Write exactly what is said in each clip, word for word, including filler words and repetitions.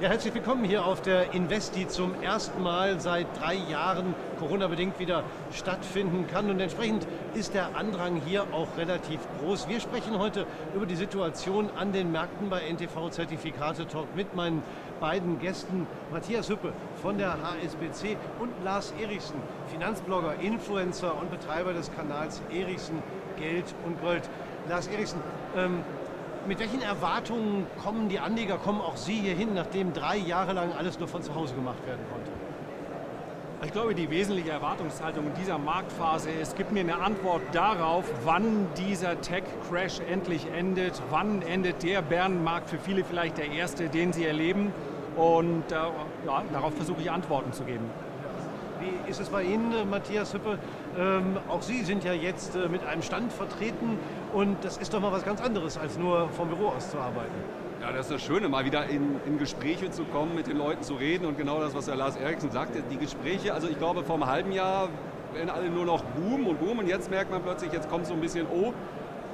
Ja, herzlich willkommen hier auf der Invest, die zum ersten Mal seit drei Jahren Corona-bedingt wieder stattfinden kann. Und entsprechend ist der Andrang hier auch relativ groß. Wir sprechen heute über die Situation an den Märkten bei N T V Zertifikate Talk mit meinen beiden Gästen Matthias Hüppe von der H S B C und Lars Erichsen, Finanzblogger, Influencer und Betreiber des Kanals Erichsen Geld und Gold. Lars Erichsen, ähm, mit welchen Erwartungen kommen die Anleger, kommen auch Sie hier hin, nachdem drei Jahre lang alles nur von zu Hause gemacht werden konnte? Ich glaube, die wesentliche Erwartungshaltung in dieser Marktphase ist, gibt mir eine Antwort darauf, wann dieser Tech-Crash endlich endet, wann endet der Bärenmarkt, für viele vielleicht der erste, den sie erleben. Und äh, ja, darauf versuche ich Antworten zu geben. Wie ist es bei Ihnen, Matthias Hüppe? Ähm, auch Sie sind ja jetzt äh, mit einem Stand vertreten und das ist doch mal was ganz anderes, als nur vom Büro aus zu arbeiten. Ja, das ist das Schöne, mal wieder in, in Gespräche zu kommen, mit den Leuten zu reden und genau das, was der Lars Erichsen sagte, die Gespräche, also ich glaube vor einem halben Jahr werden alle nur noch boom und boom und jetzt merkt man plötzlich, jetzt kommt so ein bisschen, oh,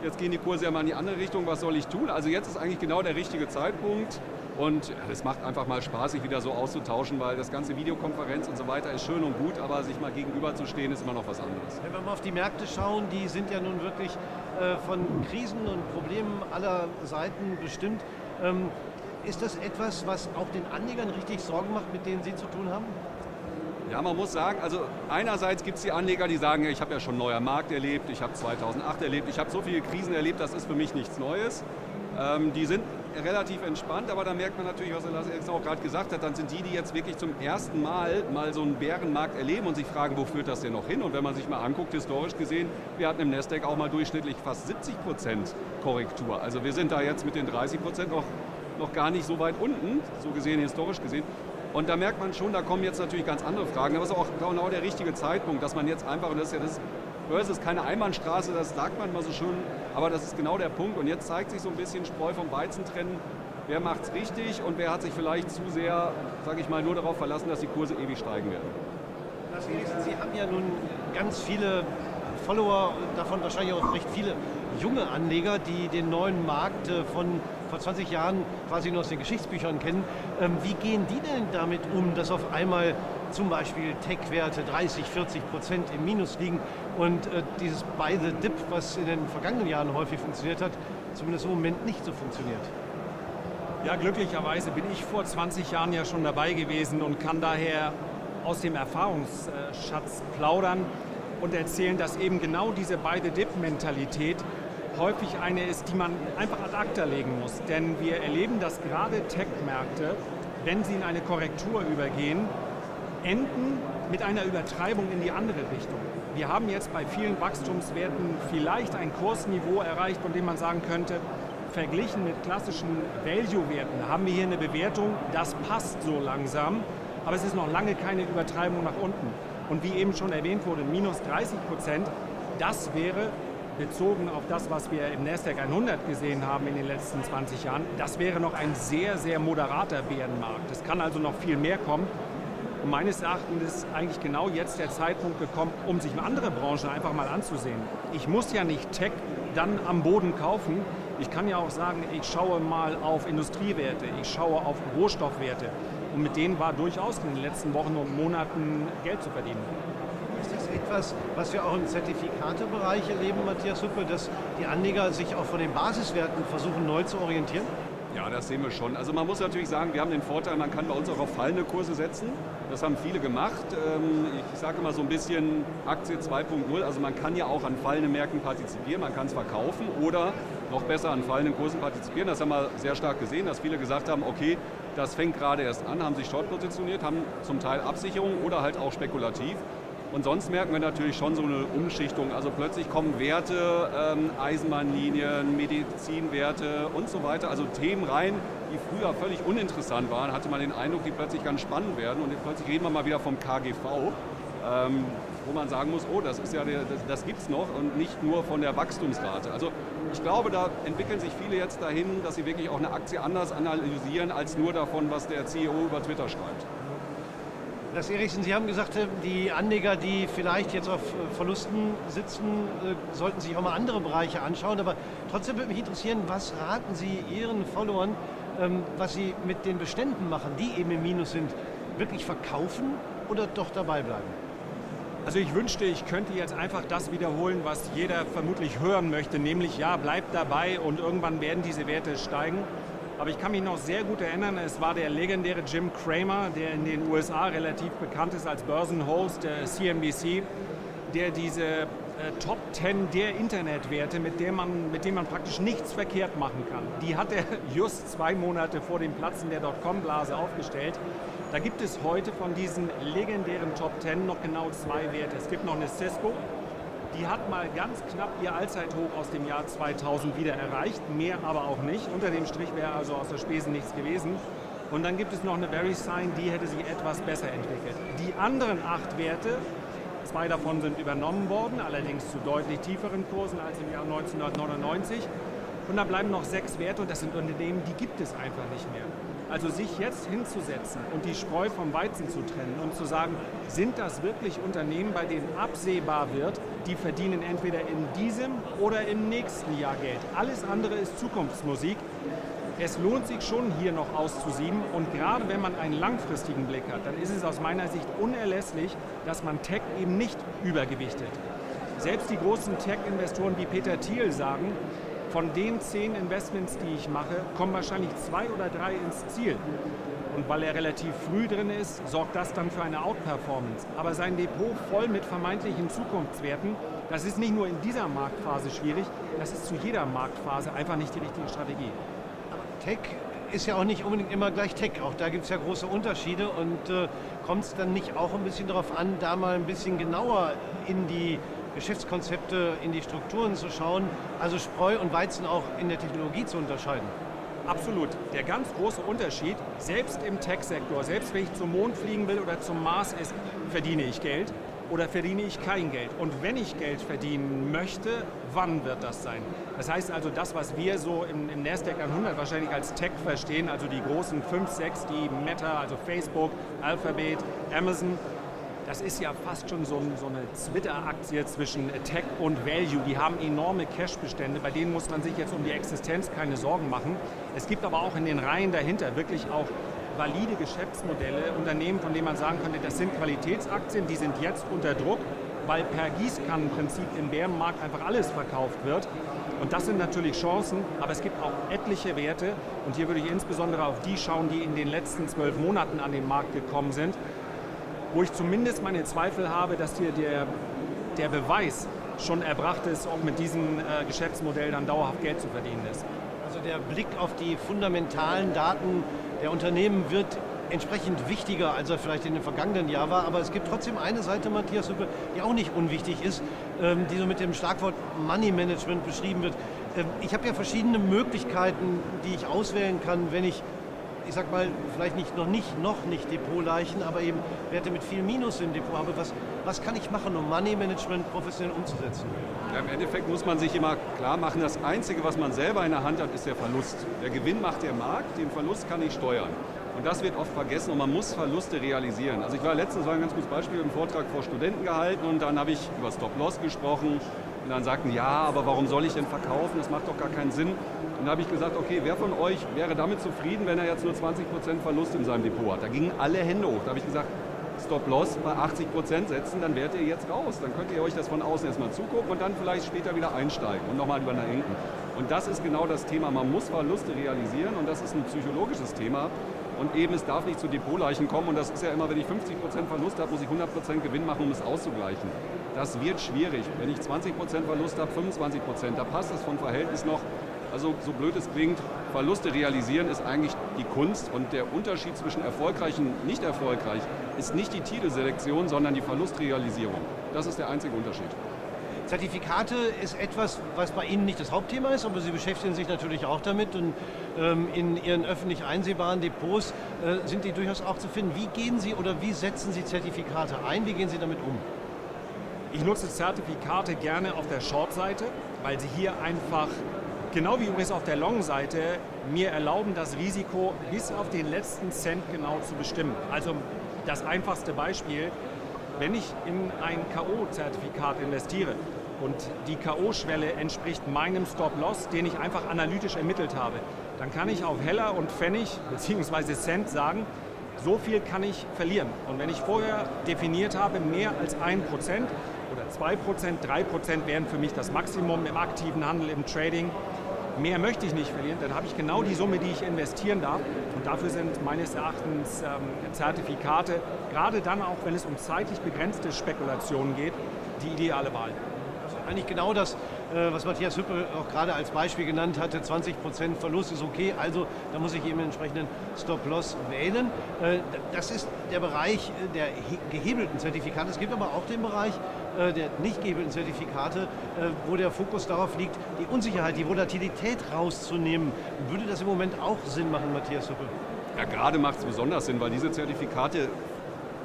jetzt gehen die Kurse ja mal in die andere Richtung, was soll ich tun? Also jetzt ist eigentlich genau der richtige Zeitpunkt. Und das macht einfach mal Spaß, sich wieder so auszutauschen, weil das ganze Videokonferenz und so weiter ist schön und gut, aber sich mal gegenüberzustehen ist immer noch was anderes. Wenn wir mal auf die Märkte schauen, die sind ja nun wirklich äh, von Krisen und Problemen aller Seiten bestimmt. Ähm, ist das etwas, was auch den Anlegern richtig Sorgen macht, mit denen Sie zu tun haben? Ja, man muss sagen, also einerseits gibt es die Anleger, die sagen, ich habe ja schon einen neuen Markt erlebt, ich habe zweitausendacht erlebt, ich habe so viele Krisen erlebt, das ist für mich nichts Neues. Ähm, die sind relativ entspannt, aber da merkt man natürlich, was Lars Erichsen auch gerade gesagt hat, dann sind die, die jetzt wirklich zum ersten Mal mal so einen Bärenmarkt erleben und sich fragen, wo führt das denn noch hin? Und wenn man sich mal anguckt, historisch gesehen, wir hatten im Nasdaq auch mal durchschnittlich fast siebzig Prozent Korrektur. Also wir sind da jetzt mit den dreißig Prozent noch, noch gar nicht so weit unten, so gesehen, historisch gesehen. Und da merkt man schon, da kommen jetzt natürlich ganz andere Fragen. Aber es ist auch genau der richtige Zeitpunkt, dass man jetzt einfach, und das ist ja das, Börse ist keine Einbahnstraße, das sagt man immer so schön, aber das ist genau der Punkt. Und jetzt zeigt sich so ein bisschen Spreu vom Weizen trennen, wer macht's richtig und wer hat sich vielleicht zu sehr, sage ich mal, nur darauf verlassen, dass die Kurse ewig steigen werden. Lars Erichsen, Sie haben ja nun ganz viele Follower, davon wahrscheinlich auch recht viele junge Anleger, die den neuen Markt von vor zwanzig Jahren quasi nur aus den Geschichtsbüchern kennen. Wie gehen die denn damit um, dass auf einmal zum Beispiel Tech-Werte dreißig, vierzig Prozent im Minus liegen und äh, dieses Buy-the-Dip, was in den vergangenen Jahren häufig funktioniert hat, zumindest im Moment nicht so funktioniert? Ja, glücklicherweise bin ich vor zwanzig Jahren ja schon dabei gewesen und kann daher aus dem Erfahrungsschatz plaudern und erzählen, dass eben genau diese Buy-the-Dip-Mentalität häufig eine ist, die man einfach ad acta legen muss. Denn wir erleben, dass gerade Tech-Märkte, wenn sie in eine Korrektur übergehen, enden mit einer Übertreibung in die andere Richtung. Wir haben jetzt bei vielen Wachstumswerten vielleicht ein Kursniveau erreicht, von dem man sagen könnte, verglichen mit klassischen Value-Werten haben wir hier eine Bewertung, das passt so langsam, aber es ist noch lange keine Übertreibung nach unten. Und wie eben schon erwähnt wurde, minus dreißig Prozent, das wäre, bezogen auf das, was wir im Nasdaq hundert gesehen haben in den letzten zwanzig Jahren, das wäre noch ein sehr, sehr moderater Bärenmarkt. Es kann also noch viel mehr kommen. Und meines Erachtens ist eigentlich genau jetzt der Zeitpunkt gekommen, um sich andere Branchen einfach mal anzusehen. Ich muss ja nicht Tech dann am Boden kaufen. Ich kann ja auch sagen, ich schaue mal auf Industriewerte, ich schaue auf Rohstoffwerte. Und mit denen war durchaus in den letzten Wochen und Monaten Geld zu verdienen. Ist das etwas, was wir auch im Zertifikatebereich erleben, Matthias Hüppe, dass die Anleger sich auch von den Basiswerten versuchen, neu zu orientieren? Ja, das sehen wir schon. Also man muss natürlich sagen, wir haben den Vorteil, man kann bei uns auch auf fallende Kurse setzen. Das haben viele gemacht. Ich sage immer so ein bisschen Aktie zwei Punkt null. Also man kann ja auch an fallenden Märkten partizipieren, man kann es verkaufen oder noch besser an fallenden Kursen partizipieren. Das haben wir sehr stark gesehen, dass viele gesagt haben, okay, das fängt gerade erst an, haben sich short positioniert, haben zum Teil Absicherung oder halt auch spekulativ. Und sonst merken wir natürlich schon so eine Umschichtung. Also plötzlich kommen Werte, ähm, Eisenbahnlinien, Medizinwerte und so weiter. Also Themen rein, die früher völlig uninteressant waren, hatte man den Eindruck, die plötzlich ganz spannend werden. Und plötzlich reden wir mal wieder vom K G V, ähm, wo man sagen muss, oh, das ist ja, der, das, das gibt's noch und nicht nur von der Wachstumsrate. Also ich glaube, da entwickeln sich viele jetzt dahin, dass sie wirklich auch eine Aktie anders analysieren, als nur davon, was der C E O über Twitter schreibt. Lars Erichsen, Sie haben gesagt, die Anleger, die vielleicht jetzt auf Verlusten sitzen, sollten sich auch mal andere Bereiche anschauen. Aber trotzdem würde mich interessieren, was raten Sie Ihren Followern, was Sie mit den Beständen machen, die eben im Minus sind, wirklich verkaufen oder doch dabei bleiben? Also ich wünschte, ich könnte jetzt einfach das wiederholen, was jeder vermutlich hören möchte, nämlich ja, bleibt dabei und irgendwann werden diese Werte steigen. Aber ich kann mich noch sehr gut erinnern, es war der legendäre Jim Cramer, der in den U S A relativ bekannt ist als Börsenhost der C N B C, der diese äh, Top Ten der Internetwerte, mit denen man, mit denen man praktisch nichts verkehrt machen kann, die hat er just zwei Monate vor dem Platzen der Dotcom-Blase aufgestellt. Da gibt es heute von diesen legendären Top Ten noch genau zwei Werte. Es gibt noch eine Cisco, die hat mal ganz knapp ihr Allzeithoch aus dem Jahr zweitausend wieder erreicht, mehr aber auch nicht. Unter dem Strich wäre also aus der Spesen nichts gewesen. Und dann gibt es noch eine Verisign, die hätte sich etwas besser entwickelt. Die anderen acht Werte, zwei davon sind übernommen worden, allerdings zu deutlich tieferen Kursen als im Jahr neunzehnhundertneunundneunzig. Und da bleiben noch sechs Werte und das sind Unternehmen, die gibt es einfach nicht mehr. Also sich jetzt hinzusetzen und die Spreu vom Weizen zu trennen und zu sagen, sind das wirklich Unternehmen, bei denen absehbar wird, die verdienen entweder in diesem oder im nächsten Jahr Geld. Alles andere ist Zukunftsmusik. Es lohnt sich schon, hier noch auszusieben. Und gerade wenn man einen langfristigen Blick hat, dann ist es aus meiner Sicht unerlässlich, dass man Tech eben nicht übergewichtet. Selbst die großen Tech-Investoren wie Peter Thiel sagen, von den zehn Investments, die ich mache, kommen wahrscheinlich zwei oder drei ins Ziel. Und weil er relativ früh drin ist, sorgt das dann für eine Outperformance. Aber sein Depot voll mit vermeintlichen Zukunftswerten, das ist nicht nur in dieser Marktphase schwierig, das ist zu jeder Marktphase einfach nicht die richtige Strategie. Aber Tech ist ja auch nicht unbedingt immer gleich Tech. Auch da gibt es ja große Unterschiede. Und äh, kommt es dann nicht auch ein bisschen darauf an, da mal ein bisschen genauer in die Geschäftskonzepte, in die Strukturen zu schauen, also Spreu und Weizen auch in der Technologie zu unterscheiden? Absolut. Der ganz große Unterschied, selbst im Tech-Sektor, selbst wenn ich zum Mond fliegen will oder zum Mars ist, verdiene ich Geld oder verdiene ich kein Geld? Und wenn ich Geld verdienen möchte, wann wird das sein? Das heißt also, das, was wir so im, im Nasdaq hundert wahrscheinlich als Tech verstehen, also die großen fünf, sechs, die Meta, also Facebook, Alphabet, Amazon, das ist ja fast schon so, so eine Twitter-Aktie zwischen Tech und Value. Die haben enorme Cash-Bestände, bei denen muss man sich jetzt um die Existenz keine Sorgen machen. Es gibt aber auch in den Reihen dahinter wirklich auch valide Geschäftsmodelle, Unternehmen, von denen man sagen könnte, das sind Qualitätsaktien, die sind jetzt unter Druck, weil per Gießkannenprinzip im Bärenmarkt einfach alles verkauft wird. Und das sind natürlich Chancen, aber es gibt auch etliche Werte. Und hier würde ich insbesondere auf die schauen, die in den letzten zwölf Monaten an den Markt gekommen sind, wo ich zumindest meine Zweifel habe, dass hier der, der Beweis schon erbracht ist, ob mit diesem äh, Geschäftsmodell dann dauerhaft Geld zu verdienen ist. Also der Blick auf die fundamentalen Daten der Unternehmen wird entsprechend wichtiger, als er vielleicht in dem vergangenen Jahr war. Aber es gibt trotzdem eine Seite, Matthias Hüppe, die auch nicht unwichtig ist, ähm, die so mit dem Schlagwort Money Management beschrieben wird. Ähm, ich habe ja verschiedene Möglichkeiten, die ich auswählen kann, wenn ich ich sag mal, vielleicht nicht noch nicht, noch nicht Depotleichen, aber eben Werte mit viel Minus im Depot habe. Was, was kann ich machen, um Money Management professionell umzusetzen? Ja, im Endeffekt muss man sich immer klar machen, das Einzige, was man selber in der Hand hat, ist der Verlust. Der Gewinn macht der Markt, den Verlust kann ich steuern. Und das wird oft vergessen und man muss Verluste realisieren. Also ich war letztens, war ein ganz gutes Beispiel, im Vortrag vor Studenten gehalten und dann habe ich über Stop-Loss gesprochen. Und dann sagten, ja, aber warum soll ich denn verkaufen? Das macht doch gar keinen Sinn. Und da habe ich gesagt, okay, wer von euch wäre damit zufrieden, wenn er jetzt nur zwanzig Prozent Verlust in seinem Depot hat? Da gingen alle Hände hoch. Da habe ich gesagt, Stop-Loss bei achtzig Prozent setzen, dann werdet ihr jetzt raus. Dann könnt ihr euch das von außen erstmal zugucken und dann vielleicht später wieder einsteigen und nochmal drüber nachdenken. Und das ist genau das Thema. Man muss Verluste realisieren und das ist ein psychologisches Thema. Und eben, es darf nicht zu Depotleichen kommen. Und das ist ja immer, wenn ich fünfzig Prozent Verlust habe, muss ich hundert Prozent Gewinn machen, um es auszugleichen. Das wird schwierig. Wenn ich zwanzig Prozent Verlust habe, fünfundzwanzig Prozent, da passt das vom Verhältnis noch. Also so blöd es klingt, Verluste realisieren ist eigentlich die Kunst. Und der Unterschied zwischen erfolgreich und nicht erfolgreich ist nicht die Titelselektion, sondern die Verlustrealisierung. Das ist der einzige Unterschied. Zertifikate ist etwas, was bei Ihnen nicht das Hauptthema ist, aber Sie beschäftigen sich natürlich auch damit und ähm, in Ihren öffentlich einsehbaren Depots äh, sind die durchaus auch zu finden. Wie gehen Sie oder wie setzen Sie Zertifikate ein? Wie gehen Sie damit um? Ich nutze Zertifikate gerne auf der Short-Seite, weil sie hier einfach, genau wie übrigens auf der Long-Seite, mir erlauben, das Risiko bis auf den letzten Cent genau zu bestimmen. Also das einfachste Beispiel: Wenn ich in ein K O-Zertifikat investiere, und die K O-Schwelle entspricht meinem Stop-Loss, den ich einfach analytisch ermittelt habe, dann kann ich auf Heller und Pfennig bzw. Cent sagen, so viel kann ich verlieren. Und wenn ich vorher definiert habe, mehr als ein Prozent oder zwei Prozent, drei Prozent wären für mich das Maximum im aktiven Handel, im Trading, mehr möchte ich nicht verlieren, dann habe ich genau die Summe, die ich investieren darf. Und dafür sind meines Erachtens ähm, Zertifikate, gerade dann auch, wenn es um zeitlich begrenzte Spekulationen geht, die ideale Wahl. Also eigentlich genau das, äh, was Matthias Hüppe auch gerade als Beispiel genannt hatte, zwanzig Prozent Verlust ist okay, also da muss ich eben den entsprechenden Stop-Loss wählen. Äh, das ist der Bereich der gehebelten Zertifikate. Es gibt aber auch den Bereich der nicht gehebelten Zertifikate, wo der Fokus darauf liegt, die Unsicherheit, die Volatilität rauszunehmen. Würde das im Moment auch Sinn machen, Matthias Hüppe? Ja, gerade macht es besonders Sinn, weil diese Zertifikate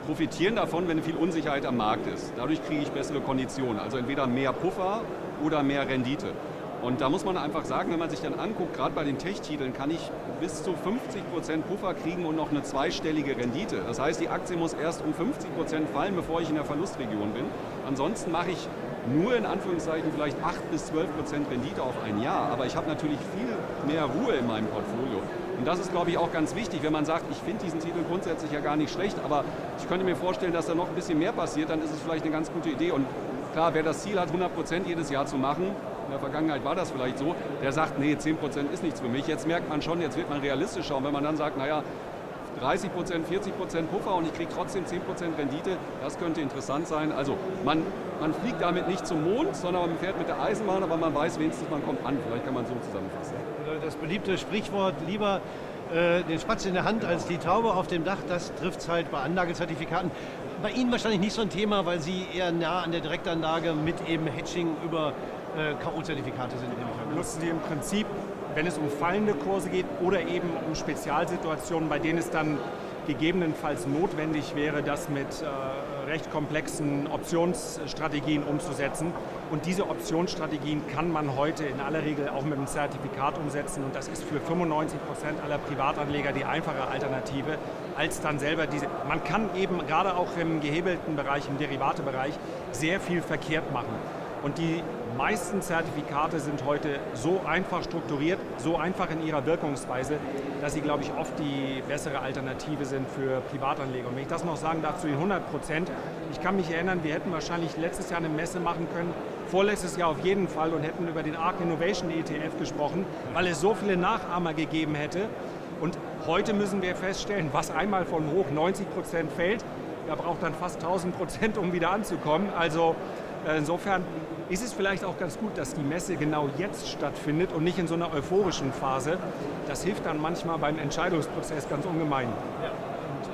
profitieren davon, wenn viel Unsicherheit am Markt ist. Dadurch kriege ich bessere Konditionen, also entweder mehr Puffer oder mehr Rendite. Und da muss man einfach sagen, wenn man sich dann anguckt, gerade bei den Tech-Titeln kann ich bis zu fünfzig Prozent Puffer kriegen und noch eine zweistellige Rendite. Das heißt, die Aktie muss erst um fünfzig Prozent fallen, bevor ich in der Verlustregion bin. Ansonsten mache ich nur in Anführungszeichen vielleicht acht bis zwölf Prozent Rendite auf ein Jahr. Aber ich habe natürlich viel mehr Ruhe in meinem Portfolio. Und das ist, glaube ich, auch ganz wichtig, wenn man sagt, ich finde diesen Titel grundsätzlich ja gar nicht schlecht, aber ich könnte mir vorstellen, dass da noch ein bisschen mehr passiert, dann ist es vielleicht eine ganz gute Idee. Und klar, wer das Ziel hat, hundert Prozent jedes Jahr zu machen, in der Vergangenheit war das vielleicht so, der sagt, nee, zehn Prozent ist nichts für mich. Jetzt merkt man schon, jetzt wird man realistischer. Und wenn man dann sagt, naja, dreißig Prozent, vierzig Prozent Puffer und ich kriege trotzdem zehn Prozent Rendite, das könnte interessant sein. Also man, man fliegt damit nicht zum Mond, sondern man fährt mit der Eisenbahn, aber man weiß wenigstens, man kommt an. Vielleicht kann man so zusammenfassen. Das beliebte Sprichwort, lieber äh, den Spatz in der Hand als die Taube auf dem Dach, das trifft es halt bei Anlagezertifikaten. Bei Ihnen wahrscheinlich nicht so ein Thema, weil Sie eher nah an der Direktanlage mit eben Hedging über K O-Zertifikate sind. Wir nutzen die im Prinzip, wenn es um fallende Kurse geht oder eben um Spezialsituationen, bei denen es dann gegebenenfalls notwendig wäre, das mit äh, recht komplexen Optionsstrategien umzusetzen. Und diese Optionsstrategien kann man heute in aller Regel auch mit einem Zertifikat umsetzen. Und das ist für fünfundneunzig Prozent aller Privatanleger die einfache Alternative, als dann selber diese. Man kann eben gerade auch im gehebelten Bereich, im Derivatebereich, sehr viel verkehrt machen. Und die meisten Zertifikate sind heute so einfach strukturiert, so einfach in ihrer Wirkungsweise, dass sie, glaube ich, oft die bessere Alternative sind für Privatanleger. Und wenn ich das noch sagen darf zu den hundert Prozent, ich kann mich erinnern, wir hätten wahrscheinlich letztes Jahr eine Messe machen können, vorletztes Jahr auf jeden Fall, und hätten über den A R K Innovation E T F gesprochen, weil es so viele Nachahmer gegeben hätte. Und heute müssen wir feststellen, was einmal von hoch neunzig Prozent fällt, da braucht dann fast tausend Prozent, um wieder anzukommen. Also insofern ist es vielleicht auch ganz gut, dass die Messe genau jetzt stattfindet und nicht in so einer euphorischen Phase. Das hilft dann manchmal beim Entscheidungsprozess ganz ungemein. Ja.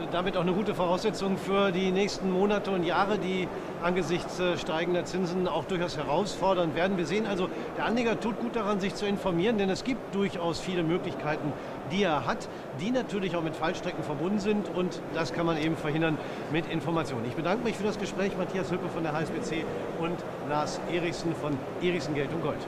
Und damit auch eine gute Voraussetzung für die nächsten Monate und Jahre, die angesichts steigender Zinsen auch durchaus herausfordernd werden. Wir sehen also, der Anleger tut gut daran, sich zu informieren, denn es gibt durchaus viele Möglichkeiten, die er hat, die natürlich auch mit Fallstrecken verbunden sind, und das kann man eben verhindern mit Informationen. Ich bedanke mich für das Gespräch, Matthias Hüppe von der H S B C und Lars Erichsen von Erichsen Geld und Gold.